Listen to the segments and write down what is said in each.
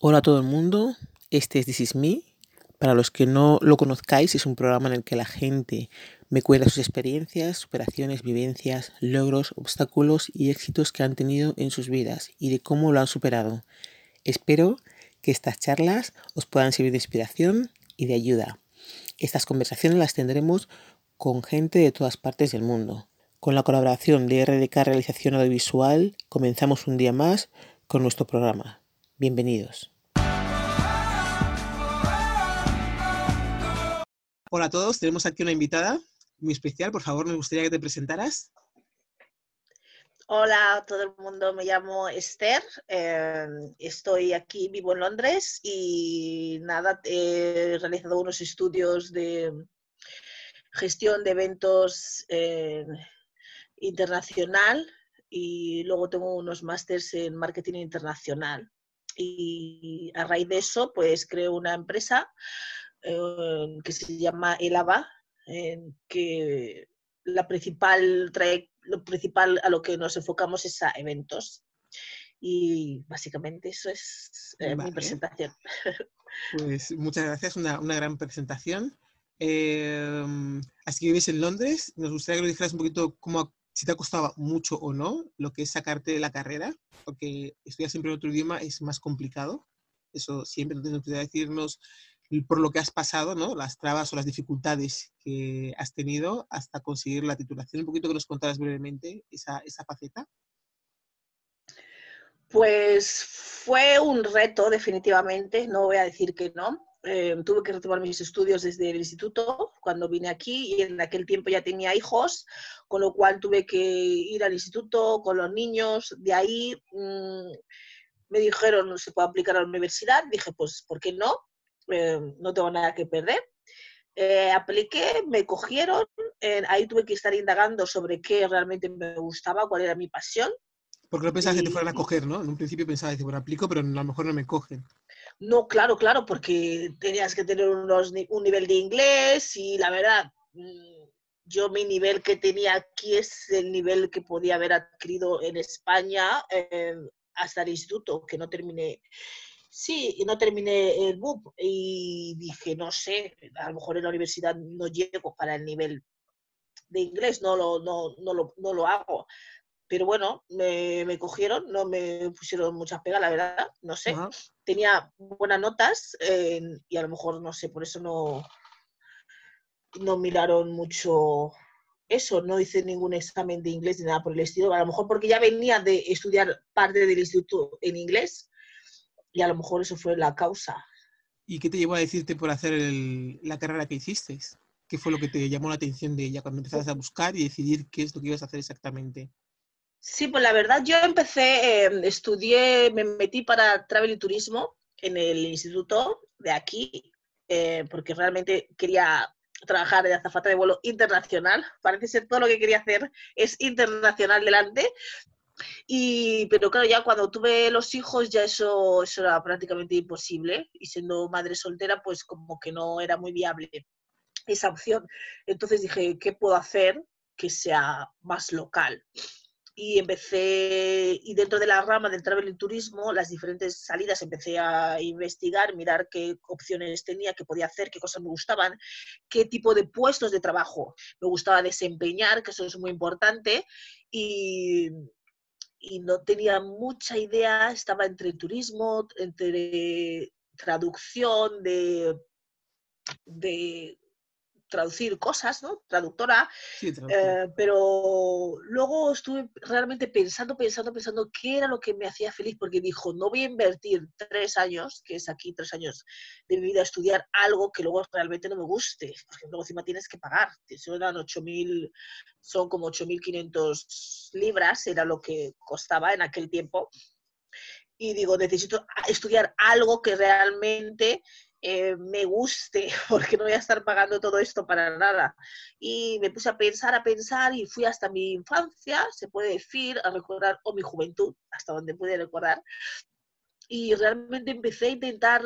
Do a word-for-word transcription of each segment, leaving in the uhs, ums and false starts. Hola a todo el mundo, este es This Is Me. Para los que no lo conozcáis, es un programa en el que la gente me cuenta sus experiencias, superaciones, vivencias, logros, obstáculos y éxitos que han tenido en sus vidas y de cómo lo han superado. Espero que estas charlas os puedan servir de inspiración y de ayuda. Estas conversaciones las tendremos con gente de todas partes del mundo. Con la colaboración de R D K Realización Audiovisual comenzamos un día más con nuestro programa. Bienvenidos. Hola a todos, tenemos aquí una invitada muy especial. Por favor, me gustaría que te presentaras. Hola a todo el mundo, me llamo Esther, eh, estoy aquí, vivo en Londres y nada, he realizado unos estudios de gestión de eventos eh, internacional y luego tengo unos másters en marketing internacional. Y a raíz de eso, pues creo una empresa Eh, que se llama Elabba, eh, que la principal trae, lo principal a lo que nos enfocamos es a eventos. Y básicamente eso es eh, vale. Mi presentación. Pues muchas gracias, una, una gran presentación. Eh, así que vivís en Londres, nos gustaría que nos dijeras un poquito cómo, si te ha costado mucho o no lo que es sacarte de la carrera, porque estudiar siempre otro idioma es más complicado. Eso siempre, entonces nos decirnos por lo que has pasado, ¿no? Las trabas o las dificultades que has tenido hasta conseguir la titulación. Un poquito que nos contaras brevemente esa, esa faceta. Pues fue un reto, definitivamente, no voy a decir que no. Eh, tuve que retomar mis estudios desde el instituto cuando vine aquí y en aquel tiempo ya tenía hijos, con lo cual tuve que ir al instituto con los niños. De ahí mmm, me dijeron, ¿no se puede aplicar a la universidad? Dije, pues, ¿por qué no? Eh, no tengo nada que perder. Eh, apliqué, me cogieron, eh, ahí tuve que estar indagando sobre qué realmente me gustaba, cuál era mi pasión. Porque no pensabas y... que te fueran a coger, ¿no? En un principio pensabas, dice, bueno, aplico, pero a lo mejor no me cogen. No, claro, claro, porque tenías que tener unos, un nivel de inglés y la verdad, yo mi nivel que tenía aquí es el nivel que podía haber adquirido en España eh, hasta el instituto, que no terminé. Sí, y no terminé el B U P y dije, no sé, a lo mejor en la universidad no llego para el nivel de inglés, no lo, no, no lo, no lo hago. Pero bueno, me, me cogieron, no me pusieron muchas pegas, la verdad, no sé. Uh-huh. Tenía buenas notas eh, y a lo mejor, no sé, por eso no, no miraron mucho eso. No hice ningún examen de inglés ni nada por el estilo, a lo mejor porque ya venía de estudiar parte del instituto en inglés. Y a lo mejor eso fue la causa. ¿Y qué te llevó a decirte por hacer el, la carrera que hiciste? ¿Qué fue lo que te llamó la atención de ella cuando empezaste a buscar y decidir qué es lo que ibas a hacer exactamente? Sí, pues la verdad yo empecé, eh, estudié, me metí para Travel y Turismo en el instituto de aquí, eh, porque realmente quería trabajar de azafata de vuelo internacional. Parece ser todo lo que quería hacer es internacional delante. Y, pero claro, ya cuando tuve los hijos ya eso, eso era prácticamente imposible y siendo madre soltera pues como que no era muy viable esa opción. Entonces dije, ¿qué puedo hacer que sea más local? Y empecé, y dentro de la rama del travel y turismo, las diferentes salidas empecé a investigar, mirar qué opciones tenía, qué podía hacer, qué cosas me gustaban, qué tipo de puestos de trabajo me gustaba desempeñar, que eso es muy importante. Y... Y no tenía mucha idea, estaba entre turismo, entre traducción, de, de traducir cosas, ¿no? Traductora. Sí, eh, pero luego estuve realmente pensando, pensando, pensando qué era lo que me hacía feliz, porque dijo, no voy a invertir tres años, que es aquí tres años de mi vida, a estudiar algo que luego realmente no me guste, porque luego encima tienes que pagar, son ocho mil, son como ocho mil quinientas libras, era lo que costaba en aquel tiempo, y digo, necesito estudiar algo que realmente... Eh, me guste, porque no voy a estar pagando todo esto para nada. Y me puse a pensar, a pensar, y fui hasta mi infancia, se puede decir, a recordar, o mi juventud, hasta donde pude recordar. Y realmente empecé a intentar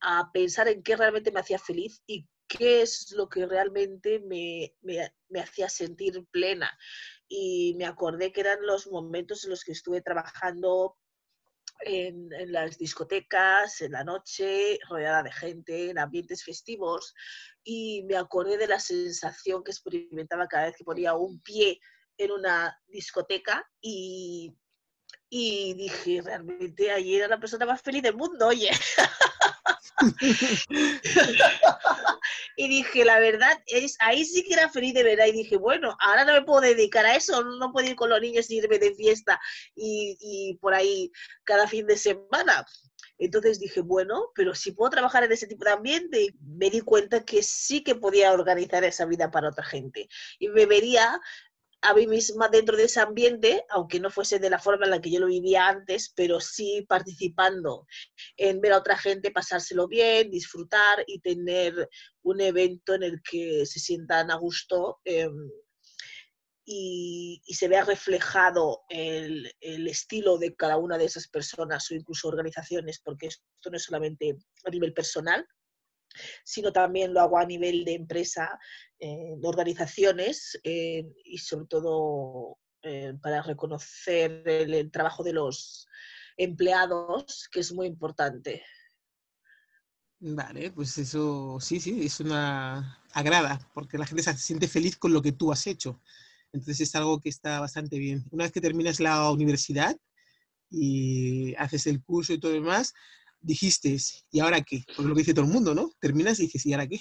a pensar en qué realmente me hacía feliz y qué es lo que realmente me, me, me hacía sentir plena. Y me acordé que eran los momentos en los que estuve trabajando en, en las discotecas, en la noche, rodeada de gente, en ambientes festivos, y me acordé de la sensación que experimentaba cada vez que ponía un pie en una discoteca y, y dije, realmente ayer era la persona más feliz del mundo, oye. Y dije, la verdad, es, ahí sí que era feliz de verdad. Y dije, bueno, ahora no me puedo dedicar a eso, no puedo ir con los niños y irme de fiesta y, y por ahí cada fin de semana. Entonces dije, bueno, pero si puedo trabajar en ese tipo de ambiente. Y me di cuenta que sí que podía organizar esa vida para otra gente. Y me vería a mí misma dentro de ese ambiente, aunque no fuese de la forma en la que yo lo vivía antes, pero sí participando en ver a otra gente, pasárselo bien, disfrutar y tener un evento en el que se sientan a gusto eh, y, y se vea reflejado el, el estilo de cada una de esas personas o incluso organizaciones, porque esto no es solamente a nivel personal, sino también lo hago a nivel de empresa, eh, de organizaciones eh, y sobre todo eh, para reconocer el, el trabajo de los empleados, que es muy importante. Vale, pues eso sí, sí, es una agrada, porque la gente se siente feliz con lo que tú has hecho. Entonces es algo que está bastante bien. Una vez que terminas la universidad y haces el curso y todo lo demás, dijiste, ¿y ahora qué? Porque lo que dice todo el mundo, ¿no? Terminas y dices, ¿y ahora qué?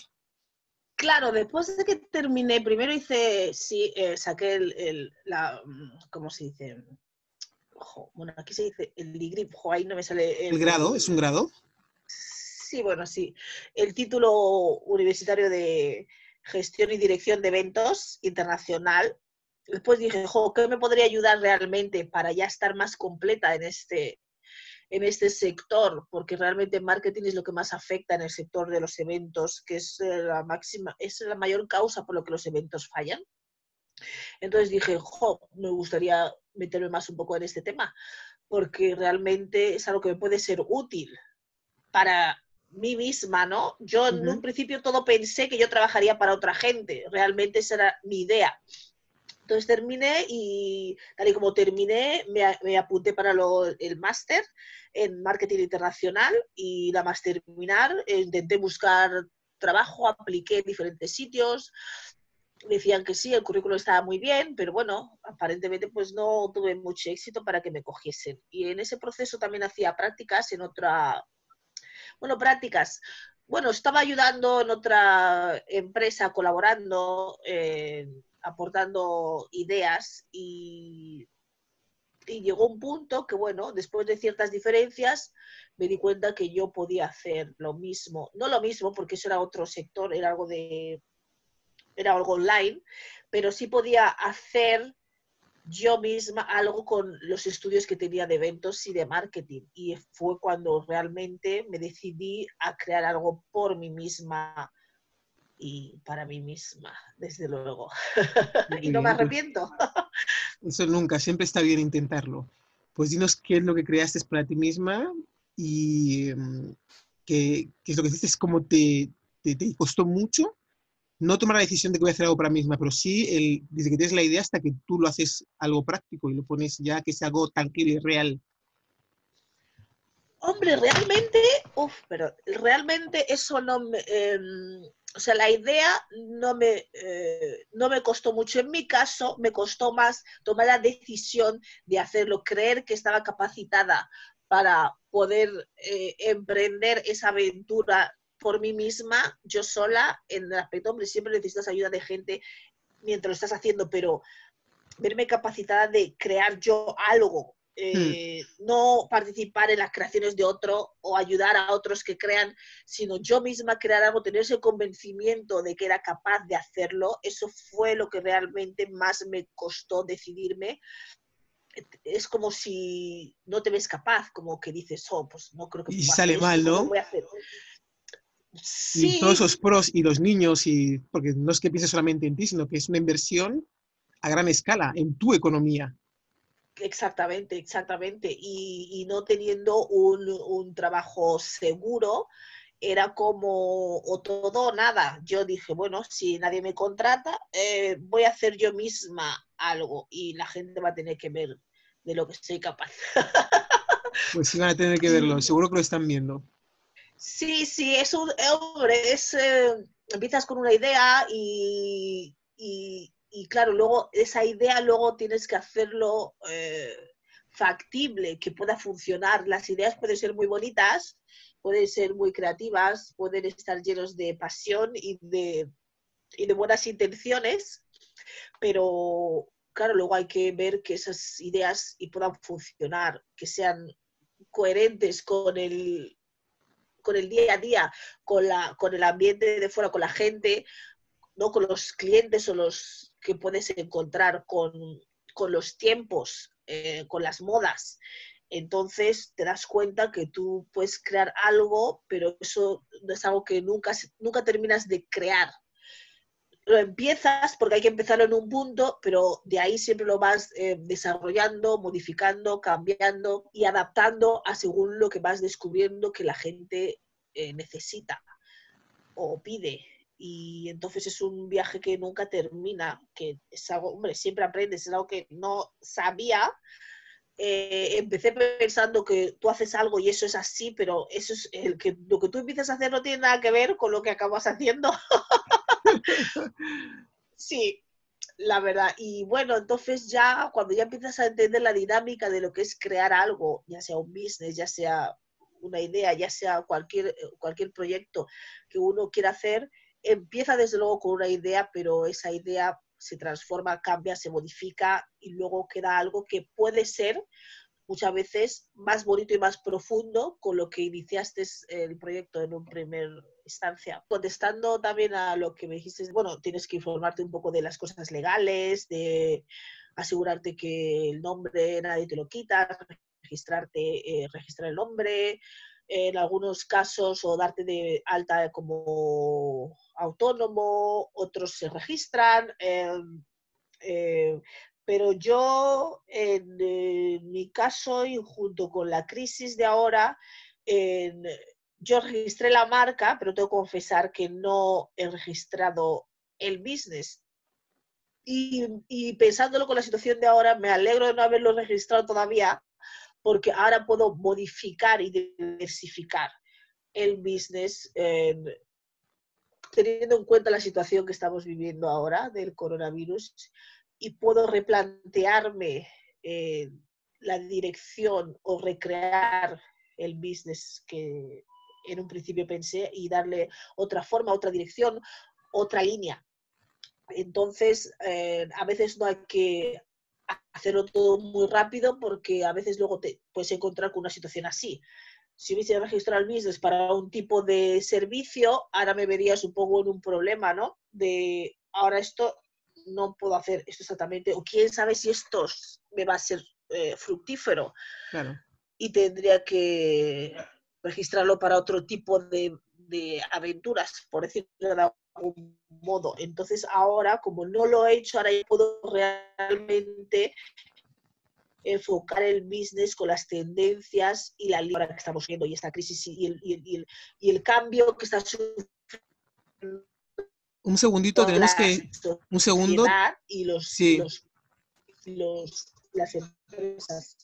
Claro, después de que terminé, primero hice, sí, eh, saqué el, el, la, ¿cómo se dice? Ojo, bueno, aquí se dice el degree, ojo, ahí no me sale. El, ¿El grado? ¿Es un grado? Sí, bueno, sí. El título universitario de Gestión y Dirección de Eventos Internacional. Después dije, ojo, ¿qué me podría ayudar realmente para ya estar más completa en este... en este sector, porque realmente marketing es lo que más afecta en el sector de los eventos, que es la máxima, es la mayor causa por lo que los eventos fallan. Entonces dije, jo, me gustaría meterme más un poco en este tema, porque realmente es algo que me puede ser útil para mí misma, ¿no? Yo en un principio todo pensé que yo trabajaría para otra gente, realmente esa era mi idea. Entonces terminé y tal y como terminé me, me apunté para lo, el máster en marketing internacional y nada más terminar eh, intenté buscar trabajo, apliqué en diferentes sitios, me decían que sí, el currículum estaba muy bien, pero bueno, aparentemente pues no tuve mucho éxito para que me cogiesen. Y en ese proceso también hacía prácticas en otra, bueno, prácticas. Bueno, estaba ayudando en otra empresa, colaborando eh, aportando ideas y, y llegó un punto que, bueno, después de ciertas diferencias me di cuenta que yo podía hacer lo mismo. No lo mismo, porque eso era otro sector, era algo de era algo online, pero sí podía hacer yo misma algo con los estudios que tenía de eventos y de marketing. Y fue cuando realmente me decidí a crear algo por mí misma y para mí misma, desde luego. Y no me arrepiento. Eso nunca, siempre está bien intentarlo. Pues dinos qué es lo que creaste para ti misma y qué, qué es lo que hiciste, es cómo te, te, te costó mucho no tomar la decisión de que voy a hacer algo para mí misma, pero sí el, desde que tienes la idea hasta que tú lo haces algo práctico y lo pones ya que es algo tangible y real. Hombre, realmente, uff, pero realmente eso no me... Eh, O sea, la idea no me, eh, no me costó mucho. En mi caso, me costó más tomar la decisión de hacerlo, creer que estaba capacitada para poder eh, emprender esa aventura por mí misma, yo sola, en el aspecto, hombre, siempre necesitas ayuda de gente mientras lo estás haciendo, pero verme capacitada de crear yo algo, eh, mm. no participar en las creaciones de otro o ayudar a otros que crean, sino yo misma crear algo, tener ese convencimiento de que era capaz de hacerlo. Eso fue lo que realmente más me costó decidirme. Es como si no te ves capaz, como que dices, oh, pues no creo que pueda. Y sale hacer mal, ¿no? Voy a hacer. Sí. Y todos esos pros y los niños, y porque no es que pienses solamente en ti, sino que es una inversión a gran escala en tu economía. Exactamente, exactamente. Y, y no teniendo un, un trabajo seguro, era como o todo o nada. Yo dije, bueno, si nadie me contrata, eh, voy a hacer yo misma algo y la gente va a tener que ver de lo que soy capaz. Pues sí van a tener que verlo, seguro que lo están viendo. Sí, sí, es un es, eh, empiezas con una idea y, y, y claro, luego esa idea luego tienes que hacerlo eh, factible, que pueda funcionar. Las ideas pueden ser muy bonitas, pueden ser muy creativas, pueden estar llenos de pasión y de, y de buenas intenciones, pero claro, luego hay que ver que esas ideas y puedan funcionar, que sean coherentes con el con el día a día, con, la, con el ambiente de fuera, con la gente, ¿no? Con los clientes o los que puedes encontrar, con, con los tiempos, eh, con las modas. Entonces te das cuenta que tú puedes crear algo, pero eso es algo que nunca, nunca terminas de crear. Lo empiezas porque hay que empezarlo en un punto, pero de ahí siempre lo vas eh, desarrollando, modificando, cambiando y adaptando a según lo que vas descubriendo que la gente eh, necesita o pide. Y entonces es un viaje que nunca termina, que es algo, hombre, siempre aprendes, es algo que no sabía. Eh, empecé pensando que tú haces algo y eso es así, pero eso es el que, lo que tú empiezas a hacer no tiene nada que ver con lo que acabas haciendo. Sí, la verdad. Y bueno, entonces ya cuando ya empiezas a entender la dinámica de lo que es crear algo, ya sea un business, ya sea una idea, ya sea cualquier, cualquier proyecto que uno quiera hacer, empieza desde luego con una idea, pero esa idea se transforma, cambia, se modifica y luego queda algo que puede ser muchas veces más bonito y más profundo con lo que iniciaste el proyecto en un primer instancia. Contestando también a lo que me dijiste, bueno, tienes que informarte un poco de las cosas legales, de asegurarte que el nombre nadie te lo quita, registrarte, eh, registrar el nombre, en algunos casos o darte de alta como autónomo, otros se registran, eh, eh, pero yo, en, en mi caso, y junto con la crisis de ahora, en, yo registré la marca, pero tengo que confesar que no he registrado el business. Y, y pensándolo con la situación de ahora, me alegro de no haberlo registrado todavía, porque ahora puedo modificar y diversificar el business, eh, teniendo en cuenta la situación que estamos viviendo ahora del coronavirus, y puedo replantearme eh, la dirección o recrear el business que en un principio pensé y darle otra forma, otra dirección, otra línea. Entonces, eh, a veces no hay que hacerlo todo muy rápido porque a veces luego te puedes encontrar con una situación así. Si hubiese registrado el business para un tipo de servicio, ahora me verías un poco en un problema, ¿no? De ahora esto no puedo hacer esto exactamente, o quién sabe si esto me va a ser eh, fructífero. Claro. Y tendría que registrarlo para otro tipo de, de aventuras, por decirlo de algún modo. Entonces ahora, como no lo he hecho, ahora yo puedo realmente enfocar el business con las tendencias y la línea que estamos viendo y esta crisis y el, y el, y el, y el cambio que está sufriendo. Un segundito, tenemos que... Un segundo. Y los, sí. los, los, las empresas.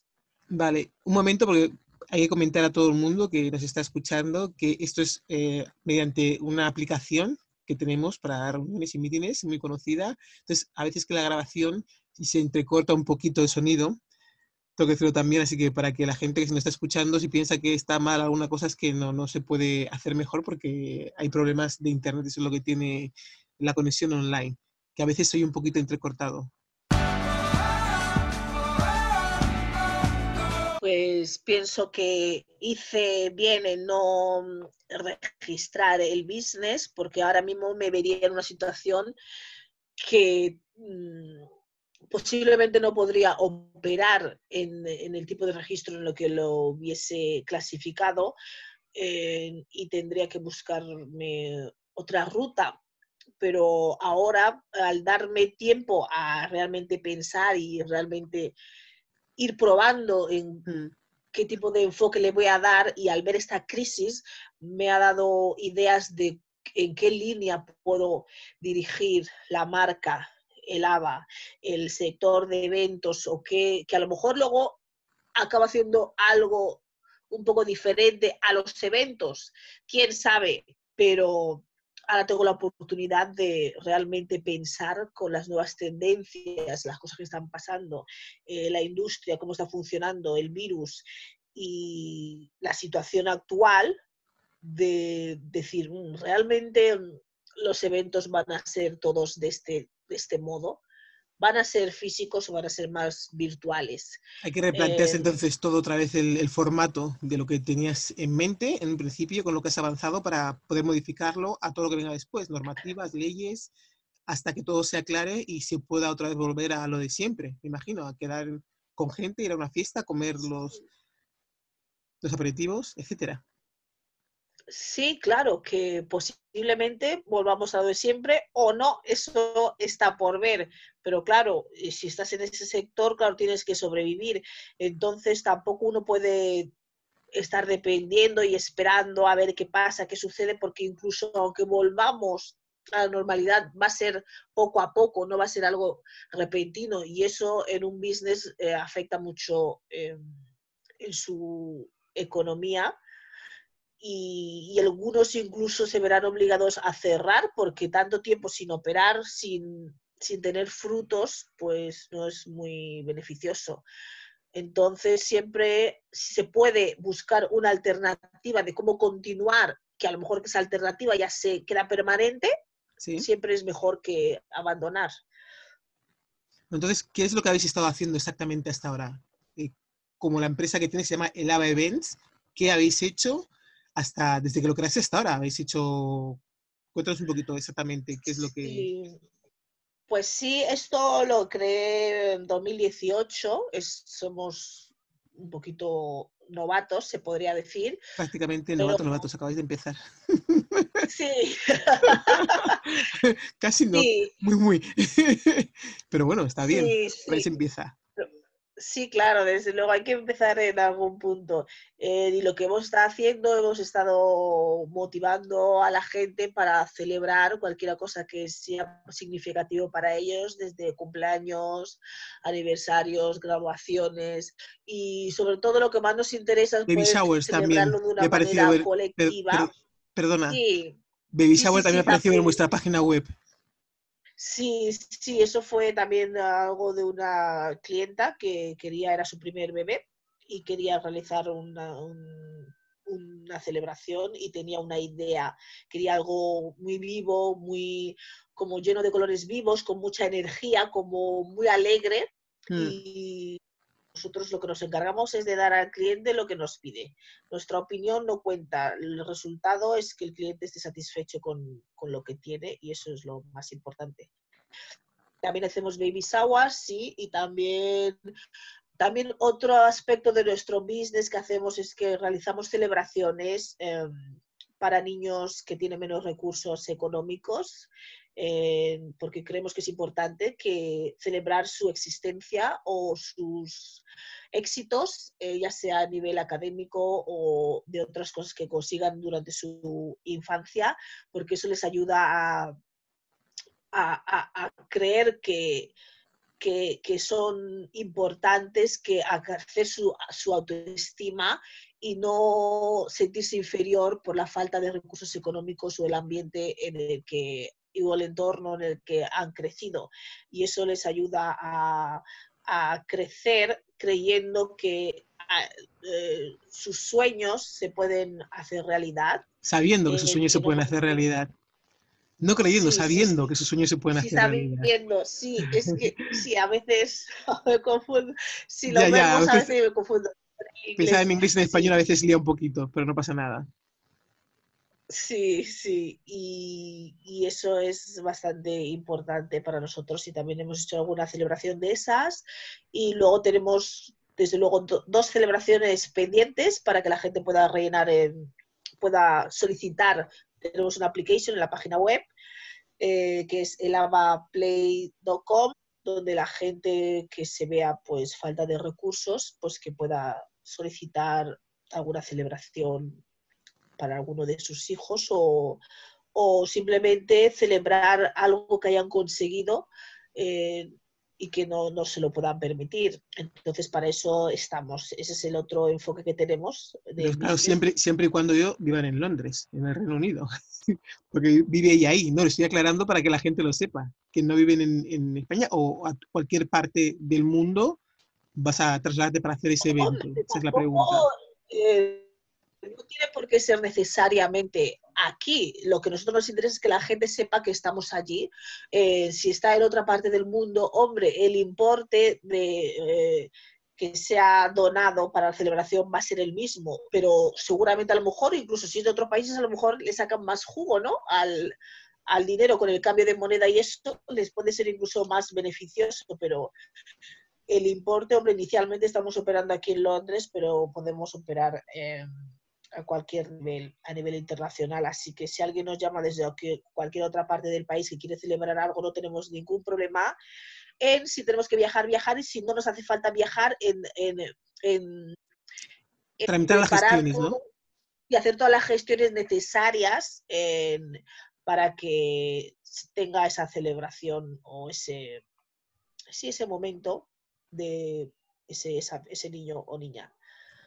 Vale, un momento porque hay que comentar a todo el mundo que nos está escuchando que esto es eh, mediante una aplicación que tenemos para reuniones y mítines, muy conocida. Entonces, a veces que la grabación se entrecorta un poquito el sonido, tengo que decirlo también, así que para que la gente que se nos está escuchando, si piensa que está mal alguna cosa, es que no, no se puede hacer mejor porque hay problemas de internet, eso es lo que tiene la conexión online, que a veces soy un poquito entrecortado. Pues pienso que hice bien en no registrar el business porque ahora mismo me vería en una situación que mmm, posiblemente no podría operar en, en el tipo de registro en lo que lo hubiese clasificado eh, y tendría que buscarme otra ruta. Pero ahora, al darme tiempo a realmente pensar y realmente ir probando en qué tipo de enfoque le voy a dar, y al ver esta crisis me ha dado ideas de en qué línea puedo dirigir la marca Elabba, el sector de eventos, o que, que a lo mejor luego acaba siendo algo un poco diferente a los eventos, quién sabe, pero ahora tengo la oportunidad de realmente pensar con las nuevas tendencias, las cosas que están pasando, eh, la industria, cómo está funcionando, el virus y la situación actual, de decir, realmente los eventos van a ser todos de este, de este modo, van a ser físicos o van a ser más virtuales. Hay que replantearse eh, entonces todo otra vez el, el formato de lo que tenías en mente en principio, con lo que has avanzado, para poder modificarlo a todo lo que venga después, normativas, leyes, hasta que todo se aclare y se pueda otra vez volver a lo de siempre, me imagino, a quedar con gente, ir a una fiesta, comer los, los aperitivos, etcétera. Sí, claro, que posiblemente volvamos a lo de siempre o no, eso está por ver. Pero claro, si estás en ese sector, claro, tienes que sobrevivir. Entonces tampoco uno puede estar dependiendo y esperando a ver qué pasa, qué sucede, porque incluso aunque volvamos a la normalidad, va a ser poco a poco, no va a ser algo repentino. Y eso en un business eh, afecta mucho eh, en su economía. Y, y algunos incluso se verán obligados a cerrar porque tanto tiempo sin operar, sin, sin tener frutos, pues no es muy beneficioso. Entonces siempre se puede buscar una alternativa de cómo continuar, que a lo mejor esa alternativa ya se queda permanente, ¿sí? Siempre es mejor que abandonar. Entonces, ¿qué es lo que habéis estado haciendo exactamente hasta ahora? Como la empresa que tiene se llama Elabba Events, ¿qué habéis hecho? Hasta desde que lo creaste hasta ahora, habéis hecho... Cuéntanos un poquito exactamente qué es lo que... Sí. Pues sí, esto lo creé en dos mil dieciocho. Es, somos un poquito novatos, se podría decir. Prácticamente novatos, pero... novatos, acabáis de empezar. Sí. Casi no. Sí. Muy, muy. Pero bueno, está bien. Sí, sí. Por ahí se empieza. Sí, claro, desde luego hay que empezar en algún punto. Eh, y lo que hemos estado haciendo, hemos estado motivando a la gente para celebrar cualquier cosa que sea significativo para ellos, desde cumpleaños, aniversarios, graduaciones y sobre todo lo que más nos interesa es baby showers celebrarlo también. De una manera ver, colectiva. Per, per, perdona, sí. Baby shower sí, sí, también sí, apareció en vuestra página web. Sí, sí, eso fue también algo de una clienta que quería, era su primer bebé y quería realizar una, un, una celebración y tenía una idea, quería algo muy vivo, muy como lleno de colores vivos, con mucha energía, como muy alegre mm. y nosotros lo que nos encargamos es de dar al cliente lo que nos pide. Nuestra opinión no cuenta. El resultado es que el cliente esté satisfecho con, con lo que tiene y eso es lo más importante. También hacemos baby showers, sí, y también, también otro aspecto de nuestro business que hacemos es que realizamos celebraciones eh, para niños que tienen menos recursos económicos. Eh, porque creemos que es importante que celebrar su existencia o sus éxitos, eh, ya sea a nivel académico o de otras cosas que consigan durante su infancia, porque eso les ayuda a, a, a, a creer que, que, que son importantes, que a crecer su, su autoestima y no sentirse inferior por la falta de recursos económicos o el ambiente en el que y o el entorno en el que han crecido. Y eso les ayuda a, a crecer creyendo que a, eh, sus sueños se pueden hacer realidad. Sabiendo que sus sueños se pueden hacer realidad. No creyendo, sí, sabiendo sí, que sus sueños se pueden sí, hacer sabiendo, realidad. Sí, sabiendo, sí. Es que sí, a veces me confundo. Si lo ya, vemos, ya, a, veces, a veces me confundo. Pensaba en inglés y en español sí. A veces lía un poquito, pero no pasa nada. Sí, sí, y, y eso es bastante importante para nosotros y también hemos hecho alguna celebración de esas y luego tenemos, desde luego, do, dos celebraciones pendientes para que la gente pueda rellenar, en, pueda solicitar. Tenemos una application en la página web eh, que es elabba play punto com, donde la gente que se vea pues falta de recursos, pues que pueda solicitar alguna celebración para alguno de sus hijos o, o simplemente celebrar algo que hayan conseguido eh, y que no, no se lo puedan permitir. Entonces, para eso estamos. Ese es el otro enfoque que tenemos. De claro, siempre, siempre y cuando yo viva en Londres, en el Reino Unido. Porque vive ella ahí. No, lo estoy aclarando para que la gente lo sepa. Que no viven en, en España o a cualquier parte del mundo, vas a trasladarte para hacer ese evento. Esa es la pregunta. Eh, no tiene por qué ser necesariamente aquí. Lo que a nosotros nos interesa es que la gente sepa que estamos allí. Eh, si está en otra parte del mundo, hombre, el importe de, eh, que se ha donado para la celebración va a ser el mismo, pero seguramente a lo mejor, incluso si es de otros países, a lo mejor le sacan más jugo, ¿no? Al, al dinero con el cambio de moneda y esto les puede ser incluso más beneficioso, pero... El importe, hombre, inicialmente estamos operando aquí en Londres, pero podemos operar eh, a cualquier nivel, a nivel internacional. Así que si alguien nos llama desde cualquier otra parte del país que quiere celebrar algo, no tenemos ningún problema en si tenemos que viajar, viajar. Y si no nos hace falta viajar, en, en, en, en tramitar las gestiones, ¿no? Y hacer todas las gestiones necesarias en, para que tenga esa celebración o ese, sí, ese momento de ese, esa, ese niño o niña.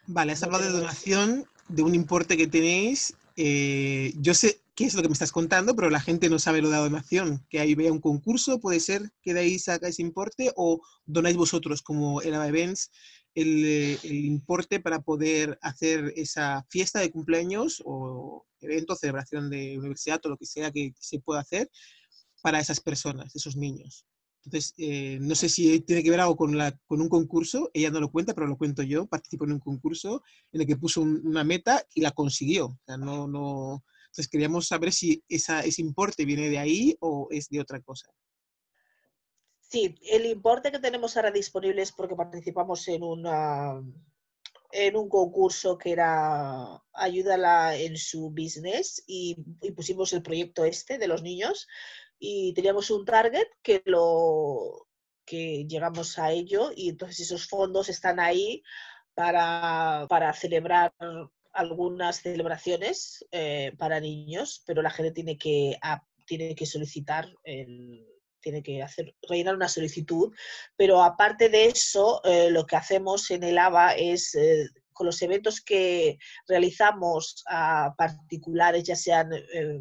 Vale, has hablado de donación, de un importe que tenéis. Eh, yo sé qué es lo que me estás contando, pero la gente no sabe lo de la donación. Que ahí vea un concurso, puede ser que de ahí sacáis importe o donáis vosotros, como Elabba Events, el, el importe para poder hacer esa fiesta de cumpleaños o evento, celebración de universidad o lo que sea que se pueda hacer para esas personas, esos niños. Entonces, eh, no sé si tiene que ver algo con, la, con un concurso, ella no lo cuenta, pero lo cuento yo. Participó en un concurso en el que puso un, una meta y la consiguió. O sea, no, no... Entonces, queríamos saber si esa, ese importe viene de ahí o es de otra cosa. Sí, el importe que tenemos ahora disponible es porque participamos en, una, en un concurso que era Ayúdala en su business y, y pusimos el proyecto este de los niños. Y teníamos un target que, lo, que llegamos a ello y entonces esos fondos están ahí para, para celebrar algunas celebraciones eh, para niños, pero la gente tiene que, a, tiene que solicitar, el, tiene que hacer, rellenar una solicitud. Pero aparte de eso, eh, lo que hacemos en Elabba es... Eh, con los eventos que realizamos a particulares, ya sean... Eh,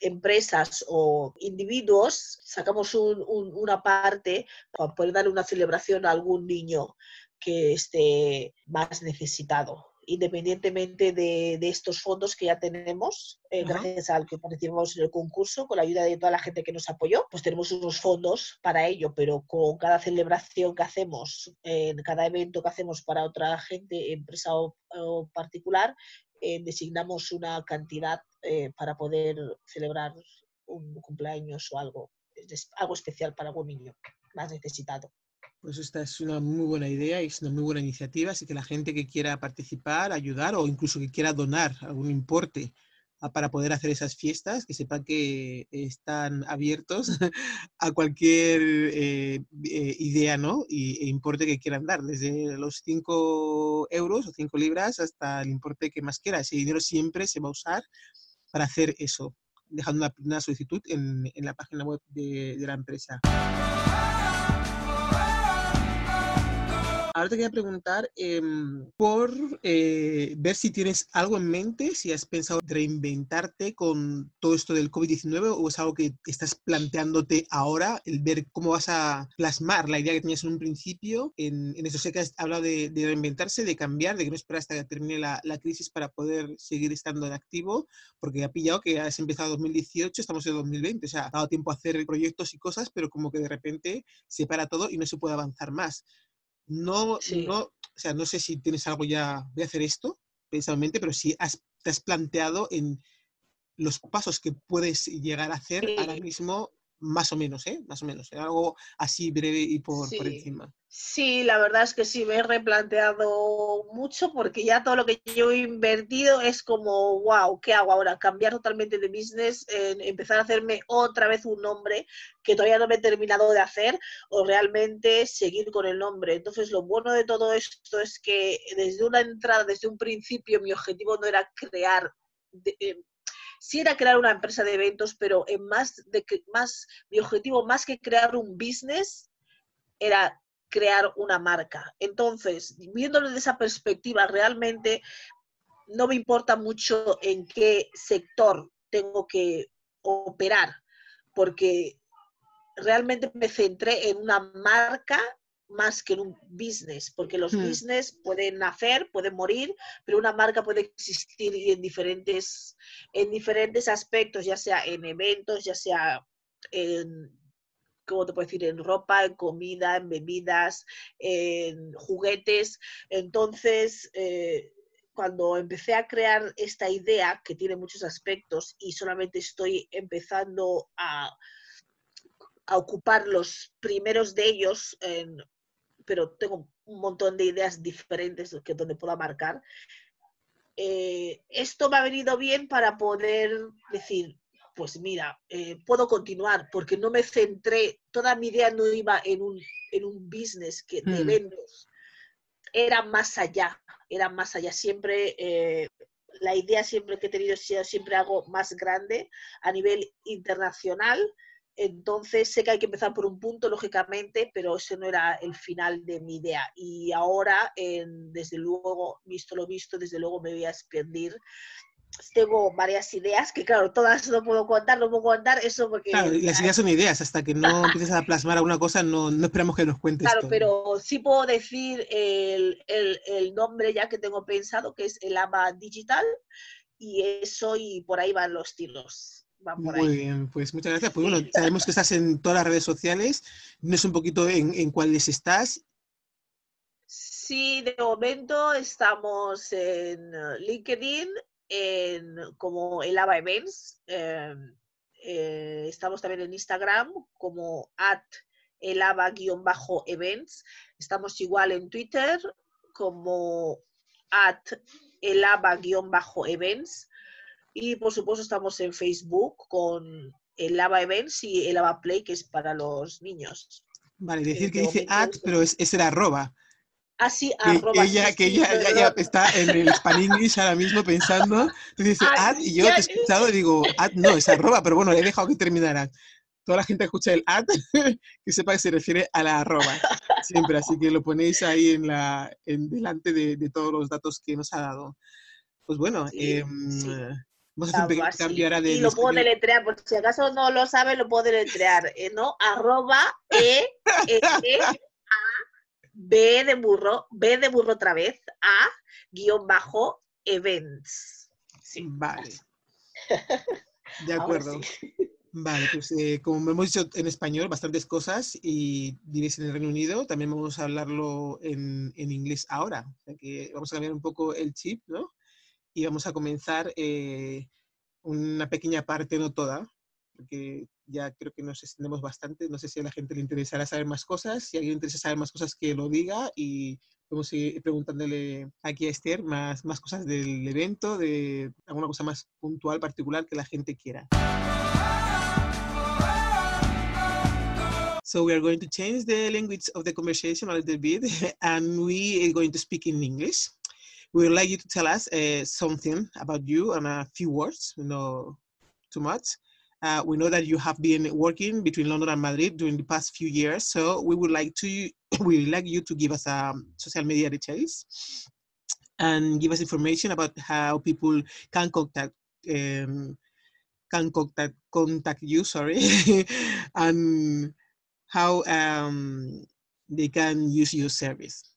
empresas o individuos, sacamos un, un, una parte para poder dar una celebración a algún niño que esté más necesitado, independientemente de, de estos fondos que ya tenemos, eh, uh-huh. Gracias al que participamos en el concurso, con la ayuda de toda la gente que nos apoyó, pues tenemos unos fondos para ello, pero con cada celebración que hacemos, en eh, cada evento que hacemos para otra gente, empresa o, o particular, Eh, designamos una cantidad eh, para poder celebrar un cumpleaños o algo, algo especial para algún niño más necesitado. Pues esta es una muy buena idea y es una muy buena iniciativa, así que la gente que quiera participar, ayudar o incluso que quiera donar algún importe a, para poder hacer esas fiestas, que sepa que están abiertos a cualquier eh, eh, idea, ¿no? Y, e importe que quieran dar, desde los cinco euros o cinco libras hasta el importe que más quiera. Ese dinero siempre se va a usar para hacer eso, dejando una, una solicitud en, en la página web de, de la empresa. Ahora te quería preguntar eh, por eh, ver si tienes algo en mente, si has pensado reinventarte con todo esto del COVID diecinueve o es algo que estás planteándote ahora, el ver cómo vas a plasmar la idea que tenías en un principio. En, en eso sé que has hablado de, de reinventarse, de cambiar, de que no esperar hasta que termine la, la crisis para poder seguir estando en activo, porque ha pillado que has empezado dos mil dieciocho, estamos en dos mil veinte, o sea, ha dado tiempo a hacer proyectos y cosas, pero como que de repente se para todo y no se puede avanzar más. No, sí. no, o sea, no sé si tienes algo ya, voy a hacer esto, precisamente, pero si has, te has planteado en los pasos que puedes llegar a hacer sí. ahora mismo, más o menos, ¿eh? Más o menos, algo así breve y por, sí. por encima. Sí, la verdad es que sí, me he replanteado mucho porque ya todo lo que yo he invertido es como, wow, ¿qué hago ahora? Cambiar totalmente de business, eh, empezar a hacerme otra vez un nombre que todavía no me he terminado de hacer o realmente seguir con el nombre. Entonces, lo bueno de todo esto es que desde una entrada, desde un principio, mi objetivo no era crear... De, eh, Sí era crear una empresa de eventos, pero en más de que más mi objetivo más que crear un business era crear una marca. Entonces, viéndolo desde esa perspectiva, realmente no me importa mucho en qué sector tengo que operar, porque realmente me centré en una marca más que en un business, porque los hmm. business pueden nacer, pueden morir, pero una marca puede existir en diferentes, en diferentes aspectos, ya sea en eventos, ya sea en, ¿cómo te puedo decir?, en ropa, en comida, en bebidas, en juguetes. Entonces, eh, cuando empecé a crear esta idea, que tiene muchos aspectos y solamente estoy empezando a, a ocupar los primeros de ellos, en, pero tengo un montón de ideas diferentes que, donde puedo marcar, eh, esto me ha venido bien para poder decir, pues mira, eh, puedo continuar, porque no me centré, toda mi idea no iba en un, en un business que de eventos, mm. era más allá. Era más allá. Siempre, eh, la idea siempre que he tenido, siempre hago más grande a nivel internacional. Entonces, sé que hay que empezar por un punto, lógicamente, pero ese no era el final de mi idea. Y ahora, eh, desde luego, visto lo visto, desde luego me voy a expandir. Tengo varias ideas que, claro, todas no puedo contar, no puedo contar eso porque... Claro, las ideas son ideas, hasta que no empieces a plasmar alguna cosa, no, no esperamos que nos cuentes. Claro, todo. Pero sí puedo decir el, el, el nombre ya que tengo pensado, que es Elabba Digital, y eso, y por ahí van los tiros. Muy ahí. Bien, pues muchas gracias. Pues bueno, sabemos que estás en todas las redes sociales, no sé un poquito en, en cuáles estás. Sí, de momento estamos en LinkedIn, en, como Elabba Events, eh, eh, estamos también en Instagram como at elabba events, estamos igual en Twitter como at elabba events, y por supuesto estamos en Facebook con Elabba Events y Elabba Play, que es para los niños. Vale, decir que dice at, pero es, es el arroba. Así, ah, arroba. Ella, sí, que ella sí, ya, ya, ya está en el Spanglish ahora mismo pensando. Entonces dice ad, y yo te he escuchado y digo, ad no, es arroba, pero bueno, le he dejado que terminara. Toda la gente escucha el ad, que sepa que se refiere a la arroba. Siempre, así que lo ponéis ahí en la, en delante de, de todos los datos que nos ha dado. Pues bueno, sí, eh, sí. Vamos a hacer un cambio ahora de... Y lo puedo deletrear, por si acaso no lo sabe, lo puedo deletrear, eh, ¿no? Arroba, e, e, e, a. B de burro, B de burro otra vez, A, guión bajo, events. Sí, vale. De acuerdo. Sí. Vale, pues eh, como hemos dicho en español, bastantes cosas, y diréis en el Reino Unido, también vamos a hablarlo en, en inglés ahora. O sea que vamos a cambiar un poco el chip, ¿no? Y vamos a comenzar eh, una pequeña parte, no toda, porque ya creo que nos extendemos bastante. No sé si a la gente le interesará saber más cosas. Si a alguien le interesa saber más cosas, que lo diga. Y vamos a ir preguntándole aquí a Esther más, más cosas del evento, de alguna cosa más puntual, particular, que la gente quiera. So we are going to change the language of the conversation a little bit, and we are going to speak in English. We would like you to tell us uh, something about you and a few words, no too much. Uh, we know that you have been working between London and Madrid during the past few years, so we would like to we would like you to give us um, social media details and give us information about how people can contact um, can contact contact you, sorry, and how um, they can use your service.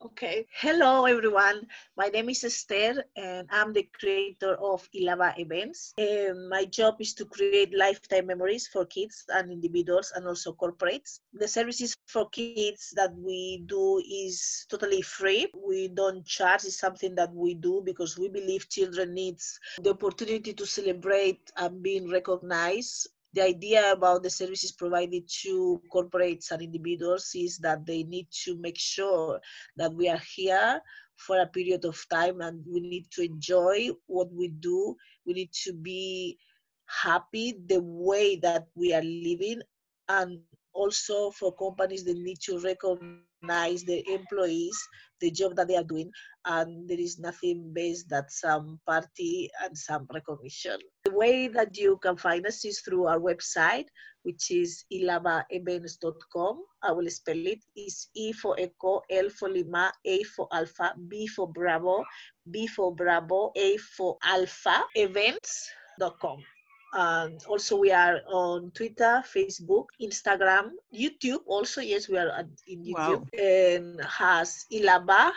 Okay. Hello, everyone. My name is Esther, and I'm the creator of Elabba Events. Um, my job is to create lifetime memories for kids and individuals and also corporates. The services for kids that we do is totally free. We don't charge. It's something that we do because we believe children needs the opportunity to celebrate and being recognized. The idea about the services provided to corporates and individuals is that they need to make sure that we are here for a period of time, and we need to enjoy what we do. We need to be happy the way that we are living, and also for companies, they need to recognize recognize the employees, the job that they are doing, and there is nothing based that some party and some recognition. The way that you can find us is through our website, which is elabba events dot com. I will spell it. It's E for Echo, L for Lima, A for Alpha, B for Bravo, B for Bravo, A for Alpha, events dot com. And also we are on Twitter, Facebook, Instagram, YouTube also. Yes, we are in YouTube. Wow. And has Elabba,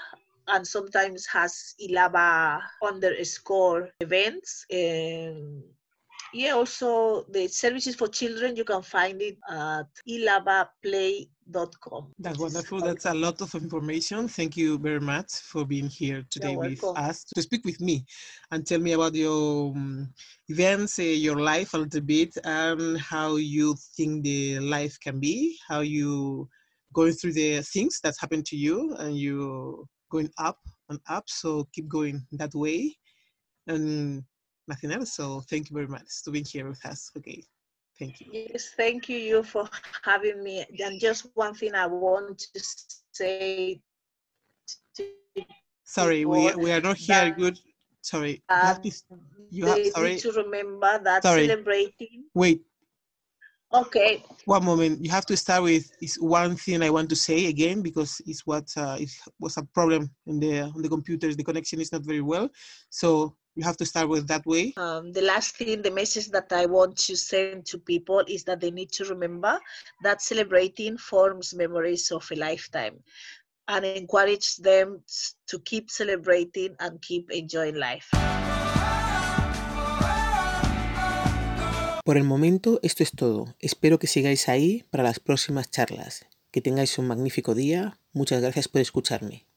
and sometimes has Elabba underscore events. And yeah, also the services for children, you can find it at elabba play dot com. That's wonderful. That's a lot of information. Thank you very much for being here today with us to speak with me and tell me about your um, events, uh, your life a little bit, and how you think the life can be, how you going through the things that happen to you, and you going up and up. So keep going that way. And nothing else. So thank you very much for being here with us. Okay. Thank you. Yes, thank you, you for having me. And just one thing I want to say. To sorry, we, we are not here. Good. Sorry. Um, have to, you have sorry. to remember that sorry. celebrating. Wait. Okay. One moment. You have to start with is one thing I want to say again, because it's what uh, it was a problem in the on the computers. The connection is not very well. So you have to start with that way. Um, the last thing, the message that I want to send to people is that they need to remember that celebrating forms memories of a lifetime, and encourage them to keep celebrating and keep enjoying life. Por el momento esto es todo. Espero que sigáis ahí para las próximas charlas. Que tengáis un magnífico día. Muchas gracias por escucharme.